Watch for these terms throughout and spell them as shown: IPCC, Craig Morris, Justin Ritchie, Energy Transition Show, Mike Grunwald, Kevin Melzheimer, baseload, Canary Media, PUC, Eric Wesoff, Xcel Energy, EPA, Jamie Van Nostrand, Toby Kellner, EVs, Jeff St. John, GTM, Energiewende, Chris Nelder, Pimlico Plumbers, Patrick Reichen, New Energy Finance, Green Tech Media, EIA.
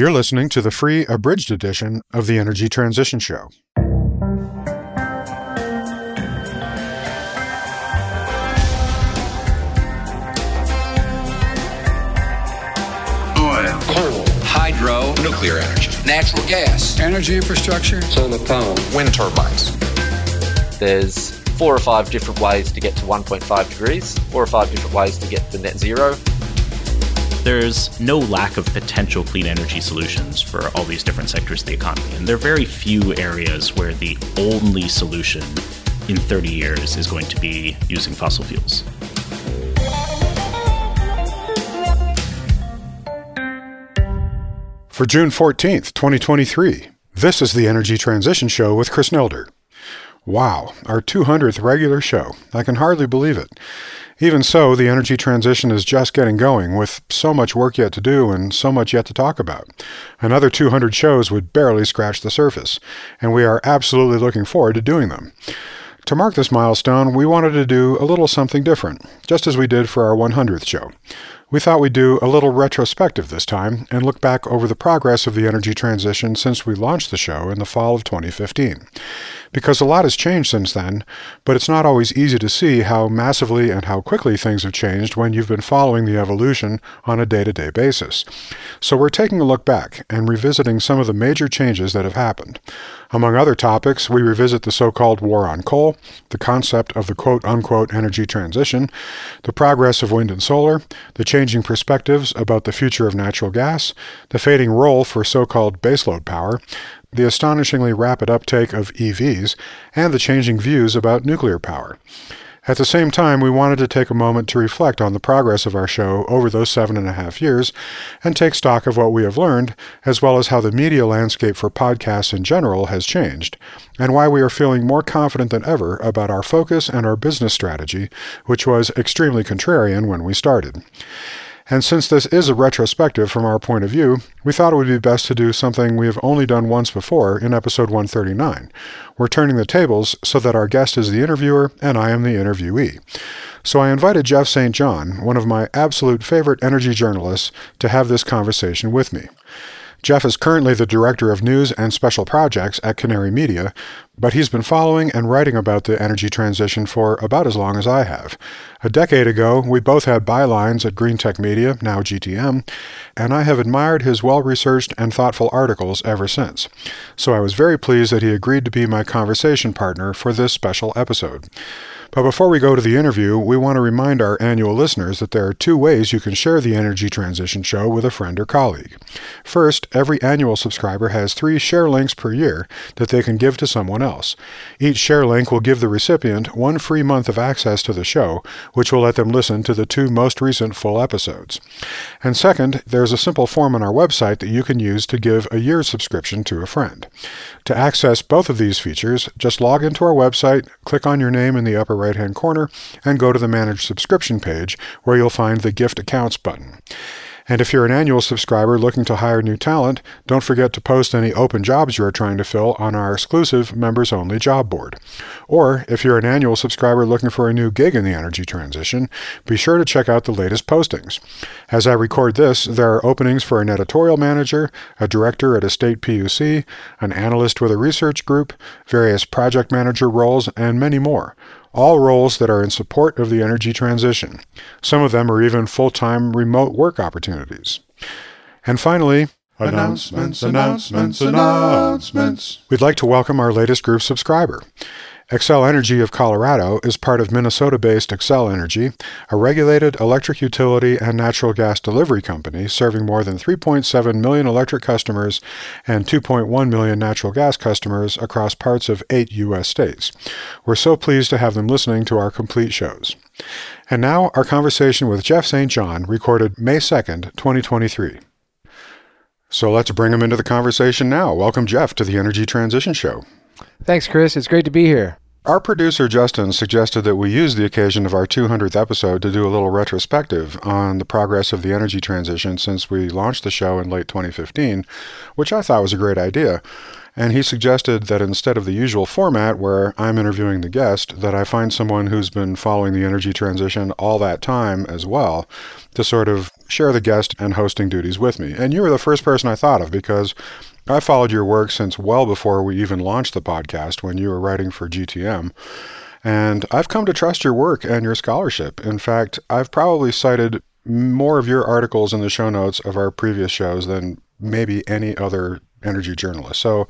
You're listening to the free abridged edition of the Energy Transition Show. Oil, coal, hydro, nuclear energy, natural gas, energy infrastructure, solar power, wind turbines. There's 4 or 5 different ways to get to 1.5 degrees, 4 or 5 different ways to get to net zero. There's no lack of potential clean energy solutions for all these different sectors of the economy, and there are very few areas where the only solution in 30 years is going to be using fossil fuels. For June 14th, 2023, this is the Energy Transition Show with Chris Nelder. Wow, our 200th regular show. I can hardly believe it. Even so, the energy transition is just getting going, with so much work yet to do and so much yet to talk about. Another 200 shows would barely scratch the surface, and we are absolutely looking forward to doing them. To mark this milestone, we wanted to do a little something different, just as we did for our 100th show. We thought we'd do a little retrospective this time and look back over the progress of the energy transition since we launched the show in the fall of 2015. Because a lot has changed since then, but it's not always easy to see how massively and how quickly things have changed when you've been following the evolution on a day-to-day basis. So we're taking a look back and revisiting some of the major changes that have happened. Among other topics, we revisit the so-called war on coal, the concept of the quote-unquote energy transition, the progress of wind and solar, the changing perspectives about the future of natural gas, the fading role for so-called baseload power, the astonishingly rapid uptake of EVs, and the changing views about nuclear power. At the same time, we wanted to take a moment to reflect on the progress of our show over those 7.5 years and take stock of what we have learned, as well as how the media landscape for podcasts in general has changed, and why we are feeling more confident than ever about our focus and our business strategy, which was extremely contrarian when we started. And since this is a retrospective from our point of view, we thought it would be best to do something we have only done once before in episode 139. We're turning the tables so that our guest is the interviewer and I am the interviewee. So I invited Jeff St. John, one of my absolute favorite energy journalists, to have this conversation with me. Jeff is currently the Director of News and Special Projects at Canary Media, but he's been following and writing about the energy transition for about as long as I have. A decade ago, we both had bylines at Green Tech Media, now GTM, and I have admired his well-researched and thoughtful articles ever since. So I was very pleased that he agreed to be my conversation partner for this special episode. But before we go to the interview, we want to remind our annual listeners that there are 2 ways you can share the Energy Transition Show with a friend or colleague. First, every annual subscriber has 3 share links per year that they can give to someone else. Each share link will give the recipient 1 free month of access to the show, which will let them listen to the 2 most recent full episodes. And second, there's a simple form on our website that you can use to give a year's subscription to a friend. To access both of these features, just log into our website, click on your name in the upper right-hand corner and go to the Manage Subscription page where you'll find the Gift Accounts button. And if you're an annual subscriber looking to hire new talent, don't forget to post any open jobs you are trying to fill on our exclusive members-only job board. Or, if you're an annual subscriber looking for a new gig in the energy transition, be sure to check out the latest postings. As I record this, there are openings for an editorial manager, a director at a state PUC, an analyst with a research group, various project manager roles, and many more. All roles that are in support of the energy transition. Some of them are even full-time remote work opportunities. And finally, announcements. We'd like to welcome our latest group subscriber. Xcel Energy of Colorado is part of Minnesota-based Xcel Energy, a regulated electric utility and natural gas delivery company serving more than 3.7 million electric customers and 2.1 million natural gas customers across parts of 8 U.S. states. We're so pleased to have them listening to our complete shows. And now, our conversation with Jeff St. John, recorded May 2nd, 2023. So let's bring him into the conversation now. Welcome, Jeff, to the Energy Transition Show. Thanks, Chris. It's great to be here. Our producer, Justin, suggested that we use the occasion of our 200th episode to do a little retrospective on the progress of the energy transition since we launched the show in late 2015, which I thought was a great idea. And he suggested that instead of the usual format where I'm interviewing the guest, that I find someone who's been following the energy transition all that time as well to sort of share the guest and hosting duties with me. And you were the first person I thought of because I followed your work since well before we even launched the podcast when you were writing for GTM. And I've come to trust your work and your scholarship. In fact, I've probably cited more of your articles in the show notes of our previous shows than maybe any other energy journalist. So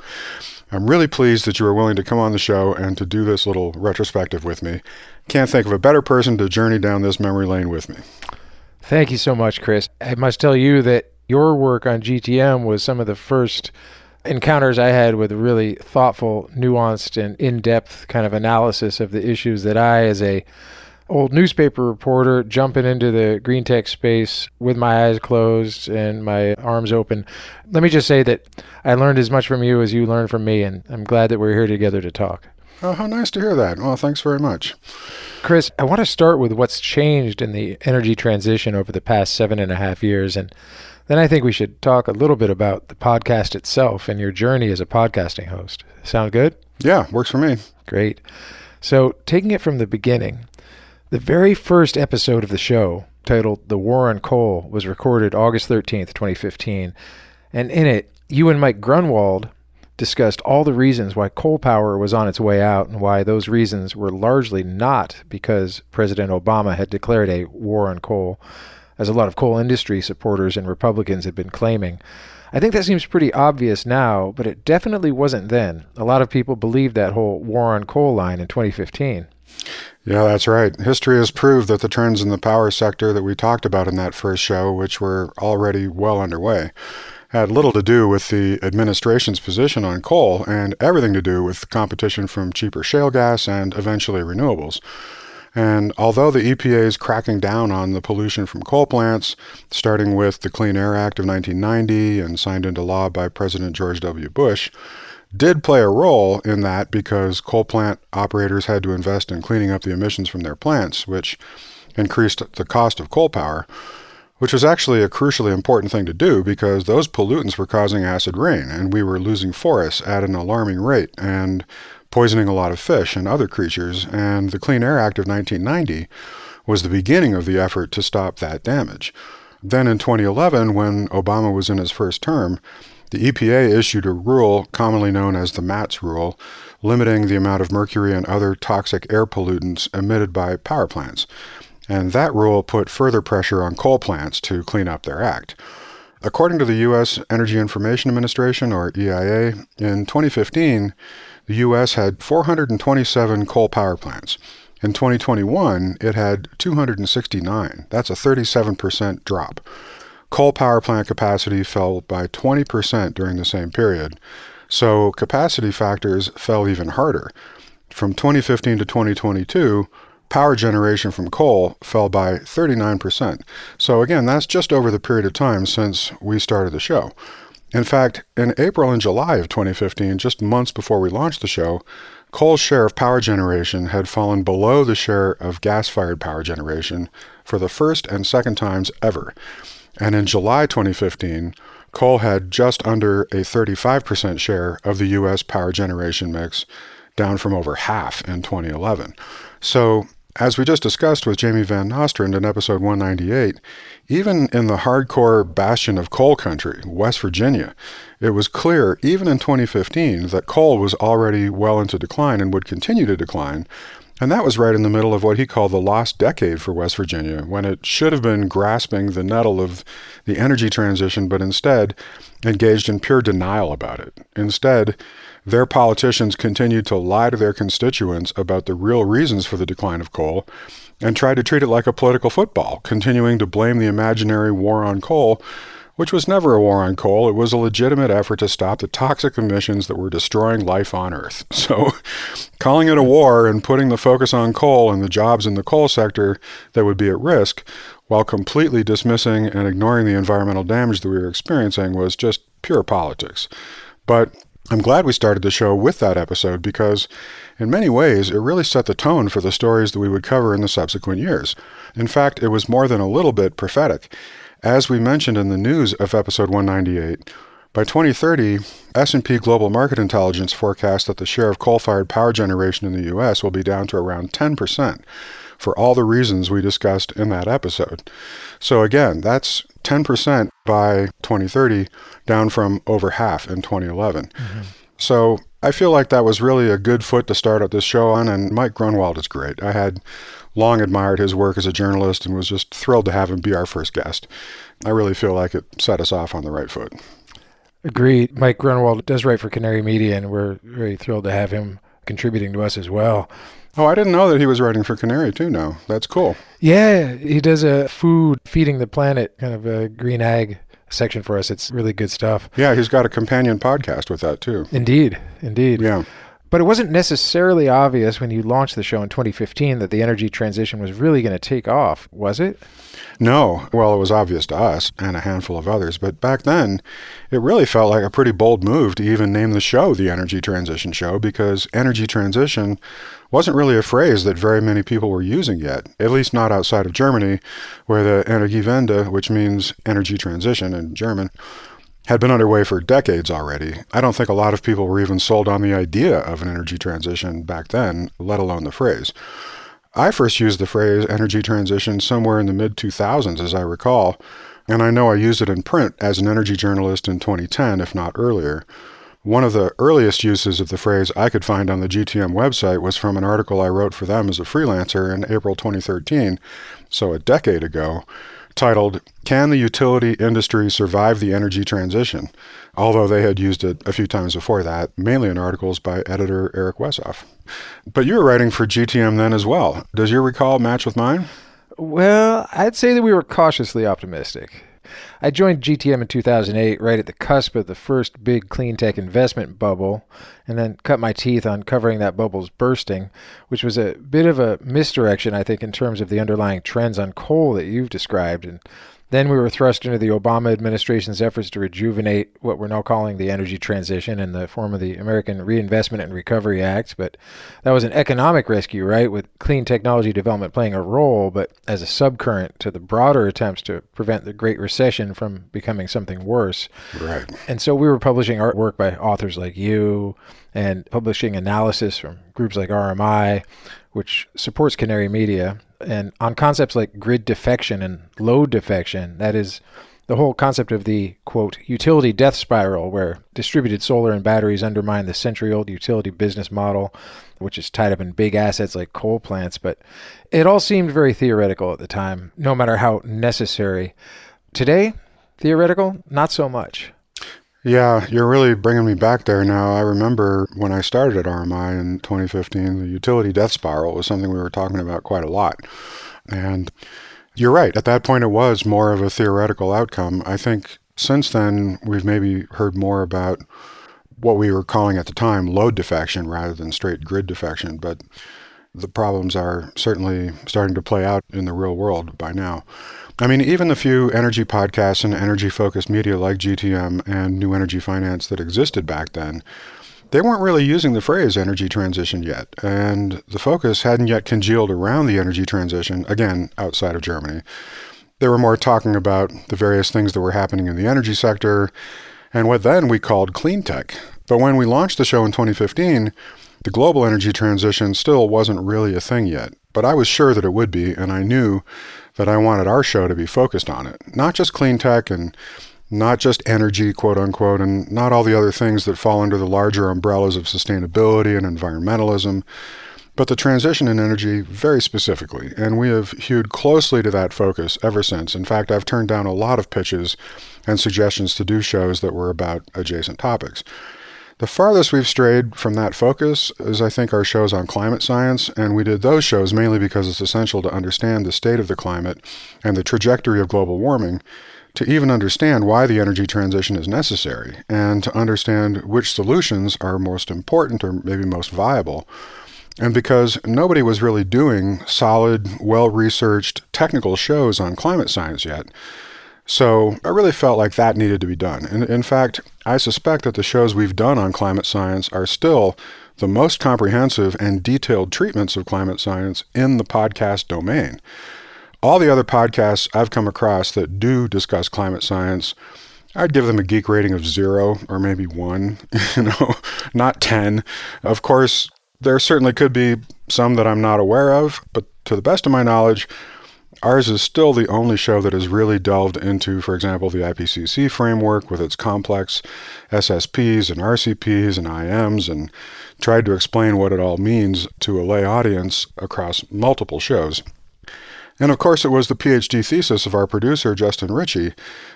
I'm really pleased that you were willing to come on the show and to do this little retrospective with me. Can't think of a better person to journey down this memory lane with me. Thank you so much, Chris. I must tell you that your work on GTM was some of the first encounters I had with really thoughtful, nuanced, and in-depth kind of analysis of the issues that I, as an old newspaper reporter, jumping into the green tech space with my eyes closed and my arms open. Let me just say that I learned as much from you as you learned from me, and I'm glad that we're here together to talk. Oh, how nice to hear that. Well, thanks very much. Chris, I want to start with what's changed in the energy transition over the past 7.5 years, and then I think we should talk a little bit about the podcast itself and your journey as a podcasting host. Sound good? Yeah, works for me. Great. So taking it from the beginning, the very first episode of the show, titled The War on Coal, was recorded August 13th, 2015. And in it, you and Mike Grunwald discussed all the reasons why coal power was on its way out and why those reasons were largely not because President Obama had declared a war on coal, as a lot of coal industry supporters and Republicans had been claiming. I think that seems pretty obvious now, but it definitely wasn't then. A lot of people believed that whole war on coal line in 2015. Yeah, that's right. History has proved that the trends in the power sector that we talked about in that first show, which were already well underway, had little to do with the administration's position on coal and everything to do with competition from cheaper shale gas and eventually renewables. And although the EPA is cracking down on the pollution from coal plants, starting with the Clean Air Act of 1990 and signed into law by President George W. Bush, did play a role in that because coal plant operators had to invest in cleaning up the emissions from their plants, which increased the cost of coal power, which was actually a crucially important thing to do because those pollutants were causing acid rain, and we were losing forests at an alarming rate, and poisoning a lot of fish and other creatures, and the Clean Air Act of 1990 was the beginning of the effort to stop that damage. Then in 2011, when Obama was in his first term, the EPA issued a rule, commonly known as the MATS rule, limiting the amount of mercury and other toxic air pollutants emitted by power plants. And that rule put further pressure on coal plants to clean up their act. According to the U.S. Energy Information Administration, or EIA, in 2015, the U.S. had 427 coal power plants. In 2021, it had 269. That's a 37% drop. Coal power plant capacity fell by 20% during the same period, so capacity factors fell even harder. From 2015 to 2022, power generation from coal fell by 39%. So again, that's just over the period of time since we started the show. In fact, in April and July of 2015, just months before we launched the show, coal's share of power generation had fallen below the share of gas-fired power generation for the first and second times ever. And in July 2015, coal had just under a 35% share of the U.S. power generation mix, down from over half in 2011. So, as we just discussed with Jamie Van Nostrand in episode 198, even in the hardcore bastion of coal country, West Virginia, it was clear, even in 2015, that coal was already well into decline and would continue to decline, and that was right in the middle of what he called the lost decade for West Virginia, when it should have been grasping the nettle of the energy transition, but instead engaged in pure denial about it. Instead, their politicians continued to lie to their constituents about the real reasons for the decline of coal and tried to treat it like a political football, continuing to blame the imaginary war on coal, which was never a war on coal. It was a legitimate effort to stop the toxic emissions that were destroying life on Earth. So calling it a war and putting the focus on coal and the jobs in the coal sector that would be at risk, while completely dismissing and ignoring the environmental damage that we were experiencing, was just pure politics. But I'm glad we started the show with that episode because, in many ways, it really set the tone for the stories that we would cover in the subsequent years. In fact, it was more than a little bit prophetic. As we mentioned in the news of episode 198, by 2030, S&P Global Market Intelligence forecasts that the share of coal-fired power generation in the U.S. will be down to around 10% for all the reasons we discussed in that episode. So again, that's 10% by 2030, down from over half in 2011. Mm-hmm. So I feel like that was really a good foot to start out this show on, and Mike Grunwald is great. I had long admired his work as a journalist and was just thrilled to have him be our first guest. I really feel like it set us off on the right foot. Agreed. Mike Grunwald does write for Canary Media, and we're very thrilled to have him contributing to us as well. Oh, I didn't know that he was writing for Canary, too, now. That's cool. Yeah, he does a food, feeding the planet, kind of a green ag section for us. It's really good stuff. Yeah, he's got a companion podcast with that, too. Indeed, indeed. Yeah. But it wasn't necessarily obvious when you launched the show in 2015 that the energy transition was really going to take off, was it? No. Well, it was obvious to us and a handful of others. But back then, it really felt like a pretty bold move to even name the show the Energy Transition Show, because energy transition wasn't really a phrase that very many people were using yet, at least not outside of Germany, where the Energiewende, which means energy transition in German, had been underway for decades already. I don't think a lot of people were even sold on the idea of an energy transition back then, let alone the phrase. I first used the phrase energy transition somewhere in the mid-2000s, as I recall, and I know I used it in print as an energy journalist in 2010, if not earlier. One of the earliest uses of the phrase I could find on the GTM website was from an article I wrote for them as a freelancer in April 2013, so a decade ago, titled, Can the Utility Industry Survive the Energy Transition? Although they had used it a few times before that, mainly in articles by editor Eric Wesoff. But you were writing for GTM then as well. Does your recall match with mine? Well, I'd say that we were cautiously optimistic. I joined GTM in 2008, right at the cusp of the first big clean tech investment bubble, and then cut my teeth on covering that bubble's bursting, which was a bit of a misdirection, I think, in terms of the underlying trends on coal that you've described. And then we were thrust into the Obama administration's efforts to rejuvenate what we're now calling the energy transition in the form of the American Reinvestment and Recovery Act. But that was an economic rescue, right, with clean technology development playing a role, but as a subcurrent to the broader attempts to prevent the Great Recession from becoming something worse. Right. And so we were publishing artwork by authors like you and publishing analysis from groups like RMI, which supports Canary Media, and on concepts like grid defection and load defection, that is the whole concept of the, quote, utility death spiral, where distributed solar and batteries undermine the century-old utility business model, which is tied up in big assets like coal plants. But it all seemed very theoretical at the time, no matter how necessary. Today, theoretical, not so much. Yeah, you're really bringing me back there now. I remember when I started at RMI in 2015, the utility death spiral was something we were talking about quite a lot. And you're right. At that point, it was more of a theoretical outcome. I think since then, we've maybe heard more about what we were calling at the time load defection rather than straight grid defection. But the problems are certainly starting to play out in the real world by now. I mean, even the few energy podcasts and energy-focused media like GTM and New Energy Finance that existed back then, they weren't really using the phrase energy transition yet, and the focus hadn't yet congealed around the energy transition, again, outside of Germany. They were more talking about the various things that were happening in the energy sector and what then we called clean tech. But when we launched the show in 2015, the global energy transition still wasn't really a thing yet, but I was sure that it would be, and I knew that I wanted our show to be focused on it. Not just clean tech and not just energy, quote unquote, and not all the other things that fall under the larger umbrellas of sustainability and environmentalism, but the transition in energy very specifically. And we have hewed closely to that focus ever since. In fact, I've turned down a lot of pitches and suggestions to do shows that were about adjacent topics. The farthest we've strayed from that focus is, I think, our shows on climate science, and we did those shows mainly because it's essential to understand the state of the climate and the trajectory of global warming to even understand why the energy transition is necessary and to understand which solutions are most important or maybe most viable. And because nobody was really doing solid, well-researched technical shows on climate science yet, So I really felt like that needed to be done. And in fact, I suspect that the shows we've done on climate science are still the most comprehensive and detailed treatments of climate science in the podcast domain. All the other podcasts I've come across that do discuss climate science, I'd give them a geek rating of 0 or maybe 1, not 10. Of course, there certainly could be some that I'm not aware of, but to the best of my knowledge, ours is still the only show that has really delved into, for example, the IPCC framework with its complex SSPs and RCPs and IMs, and tried to explain what it all means to a lay audience across multiple shows. And of course, it was the PhD thesis of our producer, Justin Ritchie,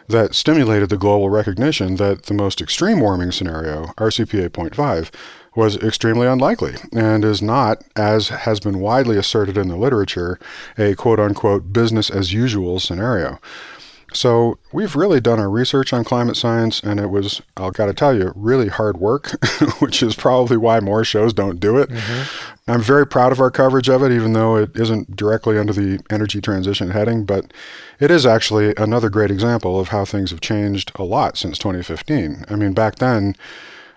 that stimulated the global recognition that the most extreme warming scenario, RCP 8.5, was extremely unlikely and is not, as has been widely asserted in the literature, a quote-unquote business-as-usual scenario. So we've really done our research on climate science, and it was, I've got to tell you, really hard work, which is probably why more shows don't do it. Mm-hmm. I'm very proud of our coverage of it, even though it isn't directly under the energy transition heading, but it is actually another great example of how things have changed a lot since 2015. I mean, back then,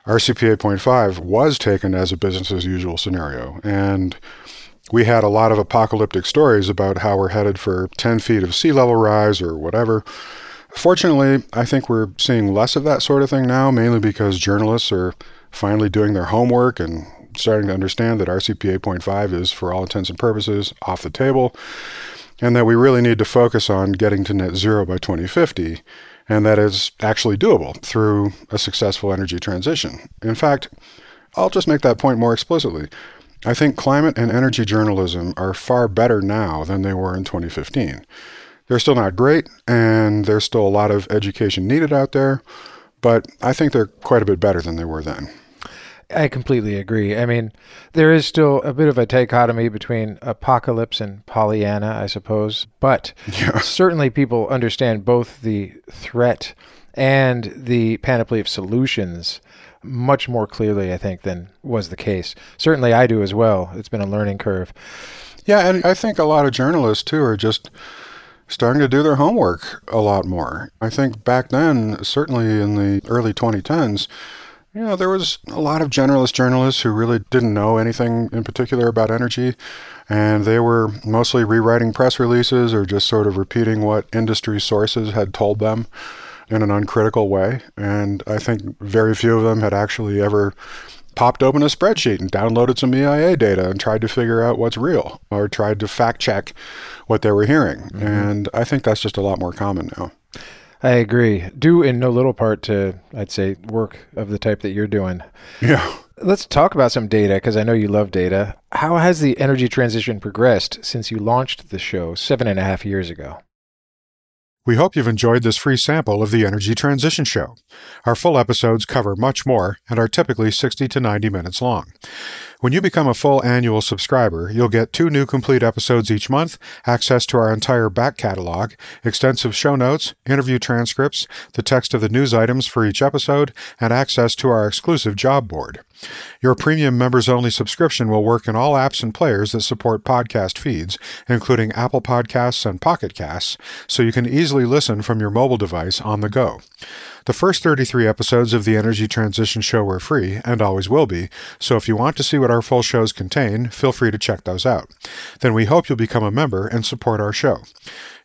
RCP 8.5 was taken as a business-as-usual scenario, and we had a lot of apocalyptic stories about how we're headed for 10 feet of sea level rise or whatever. Fortunately, I think we're seeing less of that sort of thing now, mainly because journalists are finally doing their homework and starting to understand that RCP 8.5 is, for all intents and purposes, off the table, and that we really need to focus on getting to net zero by 2050, and that is actually doable through a successful energy transition. In fact, I'll just make that point more explicitly. I think climate and energy journalism are far better now than they were in 2015. They're still not great, and there's still a lot of education needed out there, but I think they're quite a bit better than they were then. I completely agree. I mean, there is still a bit of a dichotomy between apocalypse and Pollyanna, I suppose, but certainly people understand both the threat and the panoply of solutions much more clearly, I think, than was the case. Certainly I do as well. It's been a learning curve. Yeah, and I think a lot of journalists, too, are just starting to do their homework a lot more. I think back then, certainly in the early 2010s, there was a lot of generalist journalists who really didn't know anything in particular about energy, and they were mostly rewriting press releases or just sort of repeating what industry sources had told them in an uncritical way. And I think very few of them had actually ever popped open a spreadsheet and downloaded some EIA data and tried to figure out what's real or tried to fact check what they were hearing. Mm-hmm. And I think that's just a lot more common now. I agree. Due in no little part to, I'd say, work of the type that you're doing. Yeah. Let's talk about some data, because I know you love data. How has the energy transition progressed since you launched the show 7.5 years ago? We hope you've enjoyed this free sample of the Energy Transition Show. Our full episodes cover much more and are typically 60 to 90 minutes long. When you become a full annual subscriber, you'll get 2 new complete episodes each month, access to our entire back catalog, extensive show notes, interview transcripts, the text of the news items for each episode, and access to our exclusive job board. Your premium members-only subscription will work in all apps and players that support podcast feeds, including Apple Podcasts and Pocket Casts, so you can easily listen from your mobile device on the go. The first 33 episodes of the Energy Transition Show were free, and always will be, so if you want to see what our full shows contain, feel free to check those out. Then we hope you'll become a member and support our show.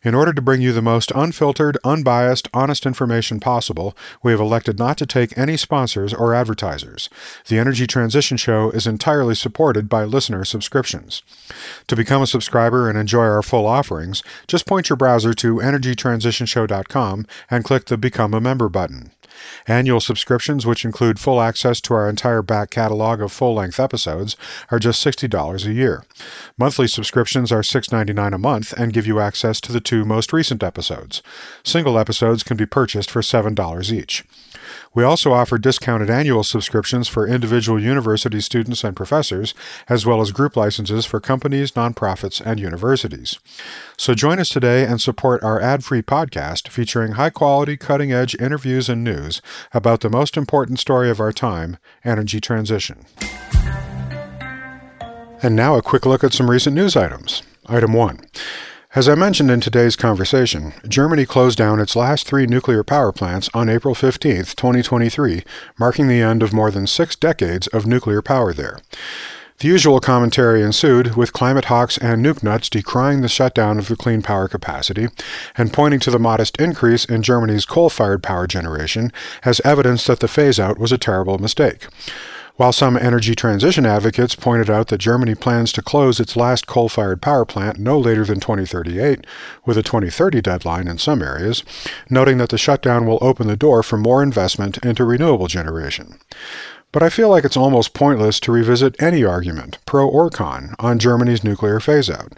In order to bring you the most unfiltered, unbiased, honest information possible, we have elected not to take any sponsors or advertisers. The Energy Transition Show is entirely supported by listener subscriptions. To become a subscriber and enjoy our full offerings, just point your browser to energytransitionshow.com and click the Become a Member button. Annual subscriptions, which include full access to our entire back catalog of full-length episodes, are just $60 a year. Monthly subscriptions are $6.99 a month and give you access to the 2 most recent episodes. Single episodes can be purchased for $7 each. We also offer discounted annual subscriptions for individual university students and professors, as well as group licenses for companies, nonprofits, and universities. So join us today and support our ad-free podcast featuring high-quality, cutting-edge interviews and news about the most important story of our time, energy transition. And now a quick look at some recent news items. Item 1. As I mentioned in today's conversation, Germany closed down its last three nuclear power plants on April 15, 2023, marking the end of more than 6 decades of nuclear power there. The usual commentary ensued, with climate hawks and nuke nuts decrying the shutdown of the clean power capacity and pointing to the modest increase in Germany's coal-fired power generation as evidence that the phase-out was a terrible mistake. While some energy transition advocates pointed out that Germany plans to close its last coal-fired power plant no later than 2038, with a 2030 deadline in some areas, noting that the shutdown will open the door for more investment into renewable generation. But I feel like it's almost pointless to revisit any argument, pro or con, on Germany's nuclear phase-out.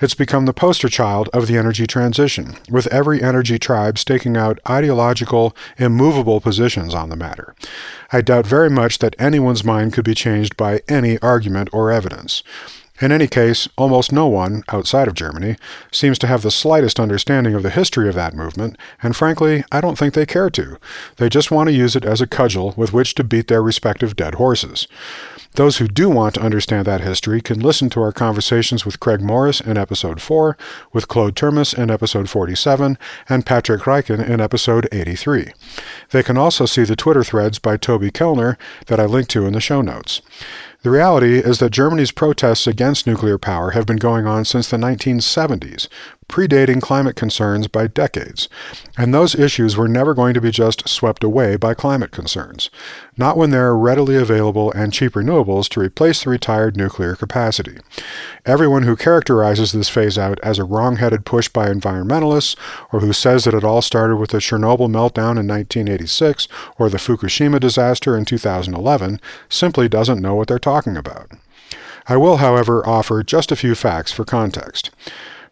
It's become the poster child of the energy transition, with every energy tribe staking out ideological, immovable positions on the matter. I doubt very much that anyone's mind could be changed by any argument or evidence. In any case, almost no one, outside of Germany, seems to have the slightest understanding of the history of that movement, and frankly, I don't think they care to. They just want to use it as a cudgel with which to beat their respective dead horses. Those who do want to understand that history can listen to our conversations with Craig Morris in Episode 4, with Claude Turmes in Episode 47, and Patrick Reichen in Episode 83. They can also see the Twitter threads by Toby Kellner that I linked to in the show notes. The reality is that Germany's protests against nuclear power have been going on since the 1970s, predating climate concerns by decades, and those issues were never going to be just swept away by climate concerns, not when there are readily available and cheap renewables to replace the retired nuclear capacity. Everyone who characterizes this phase-out as a wrong-headed push by environmentalists, or who says that it all started with the Chernobyl meltdown in 1986 or the Fukushima disaster in 2011, simply doesn't know what they're talking about. I will, however, offer just a few facts for context.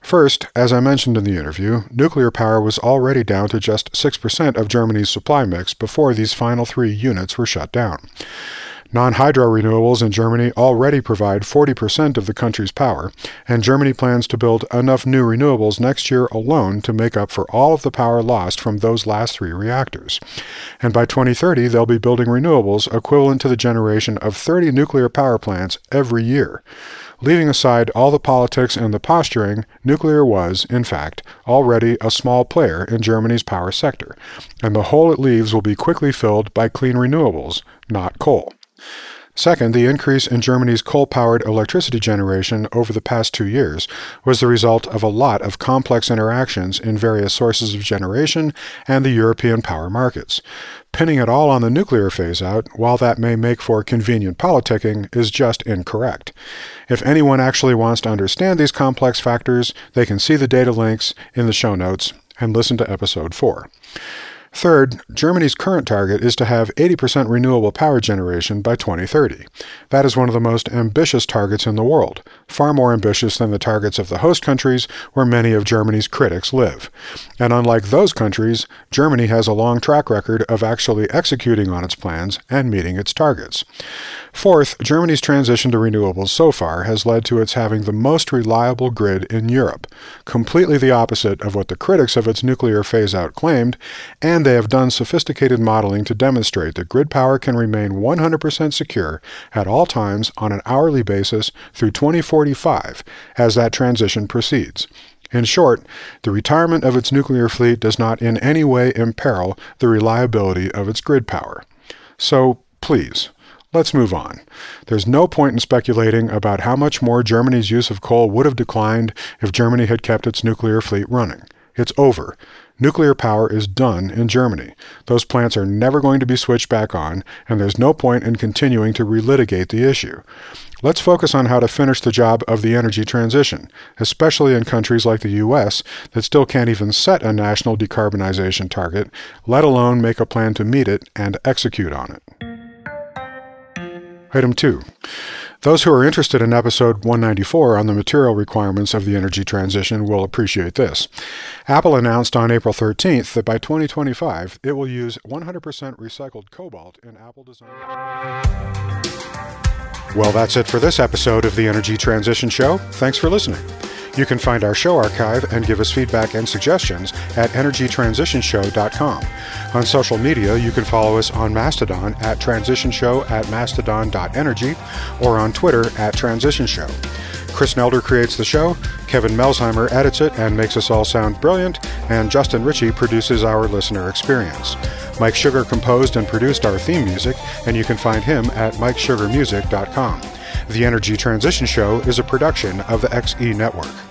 First, as I mentioned in the interview, nuclear power was already down to just 6% of Germany's supply mix before these final 3 units were shut down. Non-hydro renewables in Germany already provide 40% of the country's power, and Germany plans to build enough new renewables next year alone to make up for all of the power lost from those last 3 reactors. And by 2030, they'll be building renewables equivalent to the generation of 30 nuclear power plants every year. Leaving aside all the politics and the posturing, nuclear was, in fact, already a small player in Germany's power sector, and the hole it leaves will be quickly filled by clean renewables, not coal. Second, the increase in Germany's coal-powered electricity generation over the past 2 years was the result of a lot of complex interactions in various sources of generation and the European power markets. Pinning it all on the nuclear phase-out, while that may make for convenient politicking, is just incorrect. If anyone actually wants to understand these complex factors, they can see the data links in the show notes and listen to Episode 4. Third, Germany's current target is to have 80% renewable power generation by 2030. That is one of the most ambitious targets in the world, far more ambitious than the targets of the host countries where many of Germany's critics live. And unlike those countries, Germany has a long track record of actually executing on its plans and meeting its targets. Fourth, Germany's transition to renewables so far has led to its having the most reliable grid in Europe, completely the opposite of what the critics of its nuclear phase-out claimed, and they have done sophisticated modeling to demonstrate that grid power can remain 100% secure at all times on an hourly basis through 2045 as that transition proceeds. In short, the retirement of its nuclear fleet does not in any way imperil the reliability of its grid power. So, please, let's move on. There's no point in speculating about how much more Germany's use of coal would have declined if Germany had kept its nuclear fleet running. It's over. Nuclear power is done in Germany. Those plants are never going to be switched back on, and there's no point in continuing to relitigate the issue. Let's focus on how to finish the job of the energy transition, especially in countries like the U.S. that still can't even set a national decarbonization target, let alone make a plan to meet it and execute on it. Item 2. Those who are interested in Episode 194 on the material requirements of the energy transition will appreciate this. Apple announced on April 13th that by 2025, it will use 100% recycled cobalt in Apple design. Well, that's it for this episode of the Energy Transition Show. Thanks for listening. You can find our show archive and give us feedback and suggestions at energytransitionshow.com. On social media, you can follow us on Mastodon at transitionshow@mastodon.energy or on Twitter at transitionshow. Chris Nelder creates the show, Kevin Melzheimer edits it and makes us all sound brilliant, and Justin Ritchie produces our listener experience. Mike Sugar composed and produced our theme music, and you can find him at MikeSugarMusic.com. The Energy Transition Show is a production of the XE Network.